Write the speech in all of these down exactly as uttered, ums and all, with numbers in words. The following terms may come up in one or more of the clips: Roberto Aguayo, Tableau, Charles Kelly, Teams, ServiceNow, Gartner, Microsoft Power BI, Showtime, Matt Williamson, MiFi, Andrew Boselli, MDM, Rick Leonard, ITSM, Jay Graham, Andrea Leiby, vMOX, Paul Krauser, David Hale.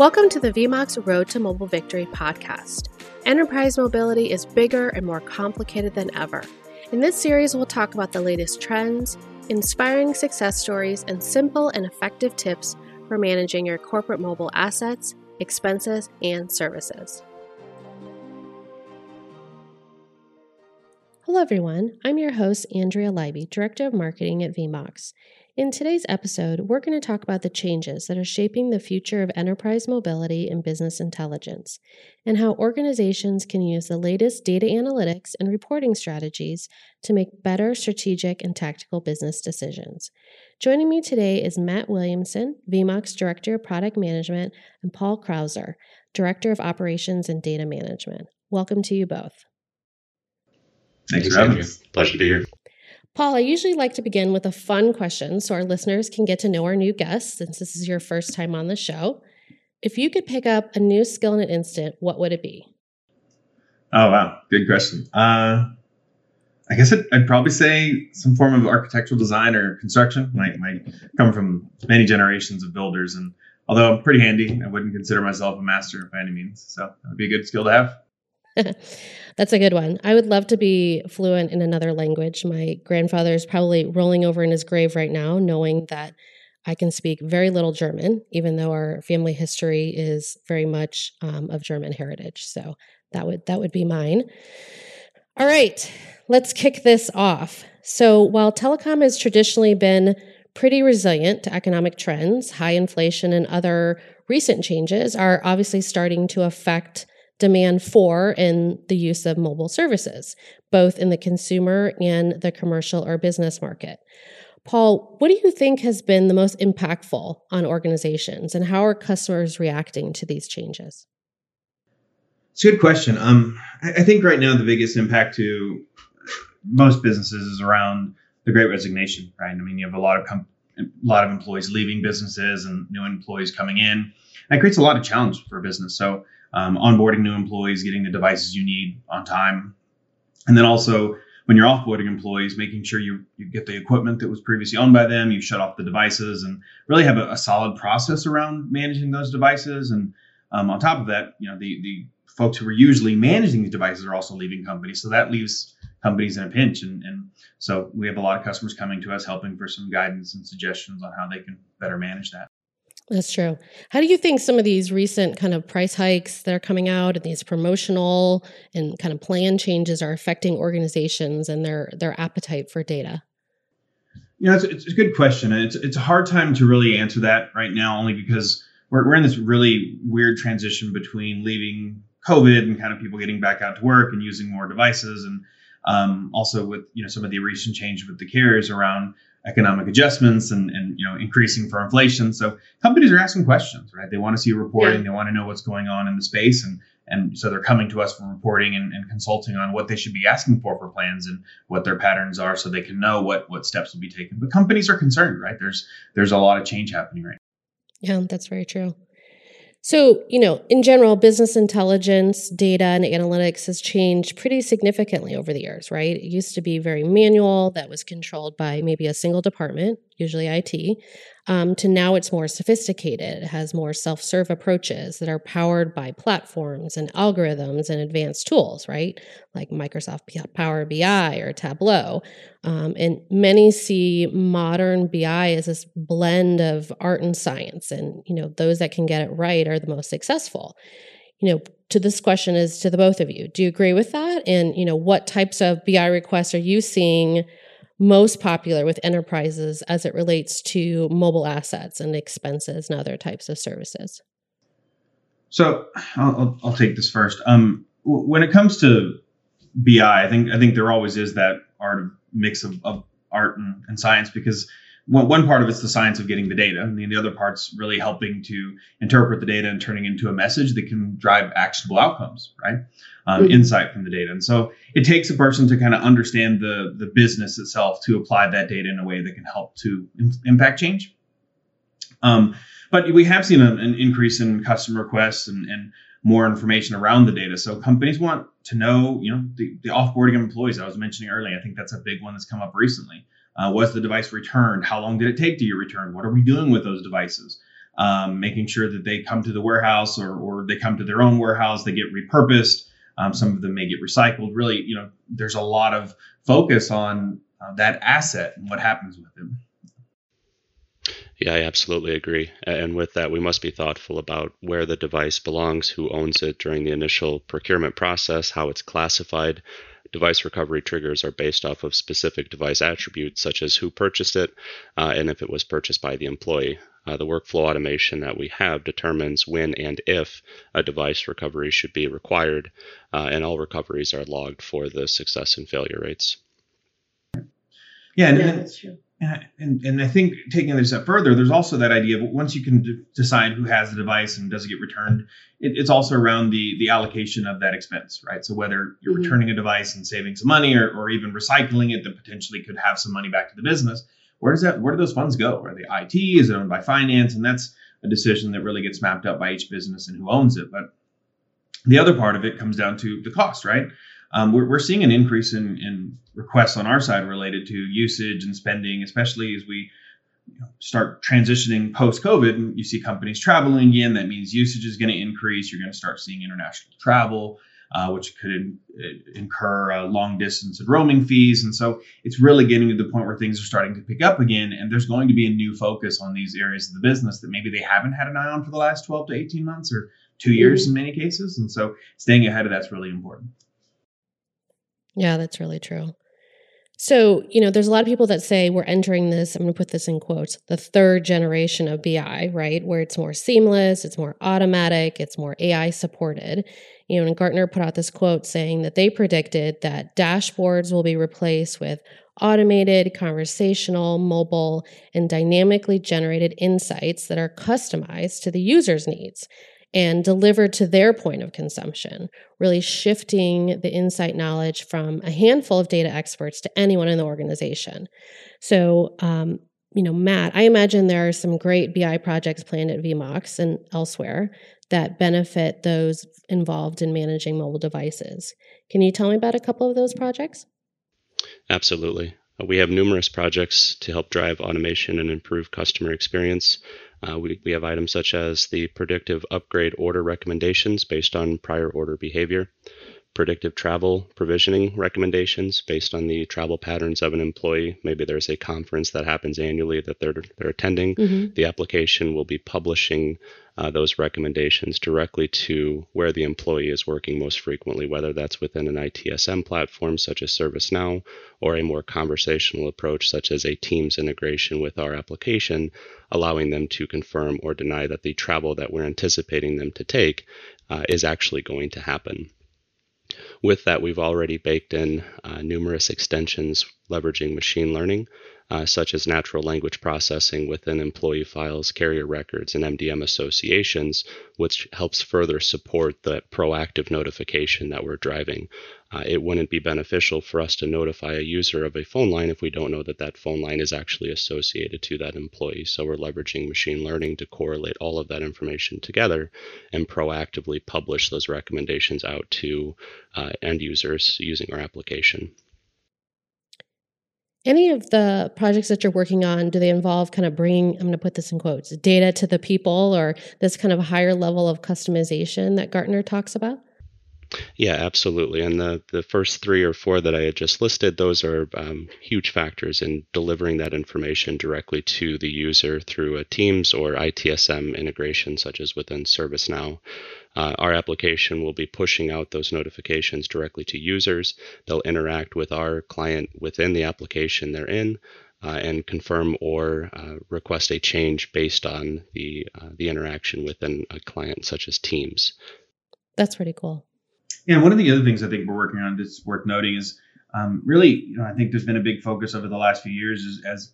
Welcome to the vMOX Road to Mobile Victory podcast. Enterprise mobility is bigger and more complicated than ever. In this series, we'll talk about the latest trends, inspiring success stories, and simple and effective tips for managing your corporate mobile assets, expenses, and services. Hello, everyone. I'm your host, Andrea Leiby, Director of Marketing at vMOX. In today's episode, we're going to talk about the changes that are shaping the future of enterprise mobility and business intelligence, and how organizations can use the latest data analytics and reporting strategies to make better strategic and tactical business decisions. Joining me today is Matt Williamson, vMOX Director of Product Management, and Paul Krauser, Director of Operations and Data Management. Welcome to you both. Thanks for having me. Pleasure to be here. Paul, I usually like to begin with a fun question so our listeners can get to know our new guests, since this is your first time on the show. If you could pick up a new skill in an instant, what would it be? Oh, wow. Good question. Uh, I guess I'd, I'd probably say some form of architectural design or construction. I, I come from many generations of builders, and although I'm pretty handy, I wouldn't consider myself a master by any means. So that would be a good skill to have. That's a good one. I would love to be fluent in another language. My grandfather is probably rolling over in his grave right now, knowing that I can speak very little German, even though our family history is very much um, of German heritage. So that would that would be mine. All right, let's kick this off. So while telecom has traditionally been pretty resilient to economic trends, high inflation and other recent changes are obviously starting to affect demand for and the use of mobile services, both in the consumer and the commercial or business market. Paul, what do you think has been the most impactful on organizations, and how are customers reacting to these changes? It's a good question. Um, I, I think right now the biggest impact to most businesses is around the Great Resignation, right? I mean, you have a lot of com- a lot of employees leaving businesses and new employees coming in. That creates a lot of challenge for a business. So Um, onboarding new employees, getting the devices you need on time. And then also when you're offboarding employees, making sure you, you get the equipment that was previously owned by them, you shut off the devices, and really have a, a solid process around managing those devices. And um, on top of that, you know, the, the folks who are usually managing these devices are also leaving companies. So that leaves companies in a pinch. And, and so we have a lot of customers coming to us, helping for some guidance and suggestions on how they can better manage that. That's true. How do you think some of these recent kind of price hikes that are coming out and these promotional and kind of plan changes are affecting organizations and their their appetite for data? You know, it's, it's a good question. It's it's a hard time to really answer that right now, only because we're we're in this really weird transition between leaving COVID and kind of people getting back out to work and using more devices, and um, also with, you know, some of the recent change with the carriers around economic adjustments and, and, you know, increasing for inflation. So companies are asking questions, right? They want to see reporting. Yeah. They want to know what's going on in the space. And, and so they're coming to us for reporting and, and consulting on what they should be asking for for plans and what their patterns are, so they can know what, what steps will be taken. But companies are concerned, right? There's, there's a lot of change happening right now. Yeah, that's very true. So, you know, in general, business intelligence, data, and analytics has changed pretty significantly over the years, right? It used to be very manual, that was controlled by maybe a single department, usually I T, um, to now it's more sophisticated. It has more self-serve approaches that are powered by platforms and algorithms and advanced tools, right? Like Microsoft Power B I or Tableau. Um, and many see modern B I as this blend of art and science. And, you know, those that can get it right are the most successful. You know, to this question is to the both of you. Do you agree with that? And, you know, what types of B I requests are you seeing most popular with enterprises as it relates to mobile assets and expenses and other types of services? So I'll, I'll take this first. Um, w- when it comes to B I, I think I think there always is that art of mix of, of art and, and science, because one, one part of it's the science of getting the data, and the other part's really helping to interpret the data and turning into a message that can drive actionable outcomes, right? Um, mm-hmm. Insight from the data. And so it takes a person to kind of understand the, the business itself to apply that data in a way that can help to in, impact change. Um, but we have seen an, an increase in customer requests and, and more information around the data. So companies want to know, you know, the, the offboarding of employees I was mentioning earlier. I think that's a big one that's come up recently. Uh, was the device returned? How long did it take to get returned? What are we doing with those devices? um, making sure that they come to the warehouse or, or they come to their own warehouse, they get repurposed. Um, some of them may get recycled. Really, you know, there's a lot of focus on uh, that asset and what happens with it. Yeah, I absolutely agree. And with that, we must be thoughtful about where the device belongs, who owns it during the initial procurement process, how it's classified. Device recovery triggers are based off of specific device attributes, such as who purchased it, uh, and if it was purchased by the employee. Uh, the workflow automation that we have determines when and if a device recovery should be required, uh, and all recoveries are logged for the success and failure rates. Yeah, and yeah, that's true. And, and, and I think taking it a step further, there's also that idea of once you can d- decide who has the device and does it get returned, it, it's also around the the allocation of that expense, right? So whether you're mm-hmm. returning a device and saving some money or, or even recycling it that potentially could have some money back to the business, where does that, where do those funds go? Are they I T? Is it owned by finance? And that's a decision that really gets mapped out by each business and who owns it. But the other part of it comes down to the cost, right? Um, we're, we're seeing an increase in, in requests on our side related to usage and spending, especially as we you know, start transitioning post-COVID and you see companies traveling again. That means usage is going to increase. You're going to start seeing international travel, uh, which could in, uh, incur uh, long distance and roaming fees. And so it's really getting to the point where things are starting to pick up again. And there's going to be a new focus on these areas of the business that maybe they haven't had an eye on for the last twelve to eighteen months or two years in many cases. And so staying ahead of that's really important. Yeah, that's really true. So, you know, there's a lot of people that say we're entering this, I'm going to put this in quotes, the third generation of B I, right? Where it's more seamless, it's more automatic, it's more A I supported. You know, and Gartner put out this quote saying that they predicted that dashboards will be replaced with automated, conversational, mobile, and dynamically generated insights that are customized to the user's needs and delivered to their point of consumption, really shifting the insight knowledge from a handful of data experts to anyone in the organization. So, um, you know, Matt, I imagine there are some great B I projects planned at vMOX and elsewhere that benefit those involved in managing mobile devices. Can you tell me about a couple of those projects? Absolutely. We have numerous projects to help drive automation and improve customer experience. Uh, we, we have items such as the predictive upgrade order recommendations based on prior order behavior, predictive travel provisioning recommendations based on the travel patterns of an employee. Maybe there's a conference that happens annually that they're they're attending. Mm-hmm. The application will be publishing uh, those recommendations directly to where the employee is working most frequently, whether that's within an I T S M platform such as ServiceNow or a more conversational approach such as a Teams integration with our application, allowing them to confirm or deny that the travel that we're anticipating them to take uh, is actually going to happen. With that, we've already baked in uh, numerous extensions leveraging machine learning, uh, such as natural language processing within employee files, carrier records, and M D M associations, which helps further support the proactive notification that we're driving. Uh, it wouldn't be beneficial for us to notify a user of a phone line if we don't know that that phone line is actually associated to that employee. So we're leveraging machine learning to correlate all of that information together and proactively publish those recommendations out to uh, end users using our application. Any of the projects that you're working on, do they involve kind of bringing, I'm going to put this in quotes, data to the people or this kind of higher level of customization that Gartner talks about? Yeah, absolutely. And the, the first three or four that I had just listed, those are um, huge factors in delivering that information directly to the user through a Teams or I T S M integration, such as within ServiceNow. Uh, our application will be pushing out those notifications directly to users. They'll interact with our client within the application they're in uh, and confirm or uh, request a change based on the uh, the interaction within a client such as Teams. That's pretty cool. Yeah, one of the other things I think we're working on that's worth noting is um, really, you know, I think there's been a big focus over the last few years is, as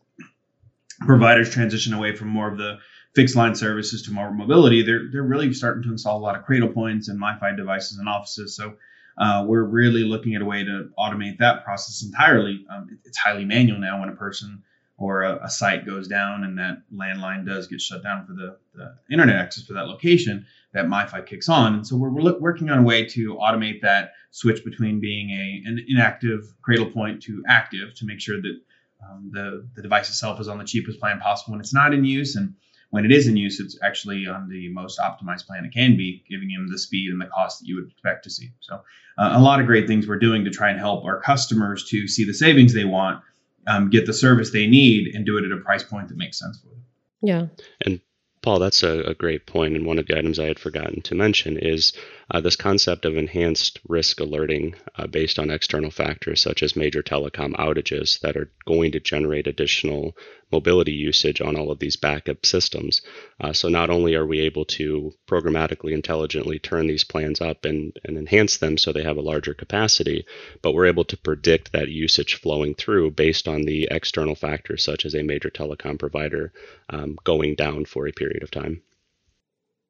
providers transition away from more of the fixed line services to more mobility. They're they're really starting to install a lot of cradle points and MiFi devices in offices. So uh, we're really looking at a way to automate that process entirely. Um, it's highly manual now when a person or a, a site goes down and that landline does get shut down for the, the internet access for that location, that MiFi kicks on. And so we're, we're look, working on a way to automate that switch between being a an inactive cradle point to active to make sure that um, the, the device itself is on the cheapest plan possible when it's not in use. And When it is in use, it's actually on the most optimized plan it can be, giving them the speed and the cost that you would expect to see. So uh, a lot of great things we're doing to try and help our customers to see the savings they want, um, get the service they need, and do it at a price point that makes sense for them. Yeah. And Paul, that's a, a great point. And one of the items I had forgotten to mention is uh, this concept of enhanced risk alerting uh, based on external factors such as major telecom outages that are going to generate additional mobility usage on all of these backup systems. Uh, so not only are we able to programmatically, intelligently turn these plans up and, and enhance them so they have a larger capacity, but we're able to predict that usage flowing through based on the external factors such as a major telecom provider um, going down for a period of time.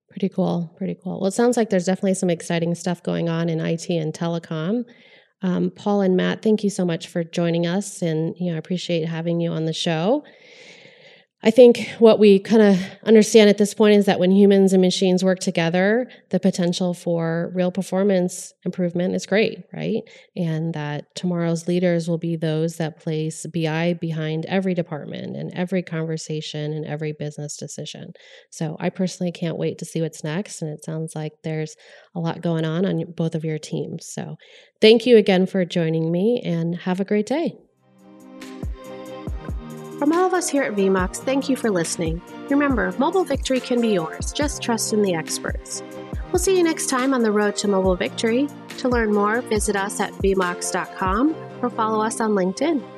Pretty cool. Pretty cool. Well, it sounds like there's definitely some exciting stuff going on in I T and telecom. Um, Paul and Matt, thank you so much for joining us, and you know, I appreciate having you on the show. I think what we kind of understand at this point is that when humans and machines work together, the potential for real performance improvement is great, right? And that tomorrow's leaders will be those that place B I behind every department and every conversation and every business decision. So I personally can't wait to see what's next. And it sounds like there's a lot going on on both of your teams. So thank you again for joining me, and have a great day. From all of us here at vMOX, thank you for listening. Remember, mobile victory can be yours. Just trust in the experts. We'll see you next time on the road to mobile victory. To learn more, visit us at v mox dot com or follow us on LinkedIn.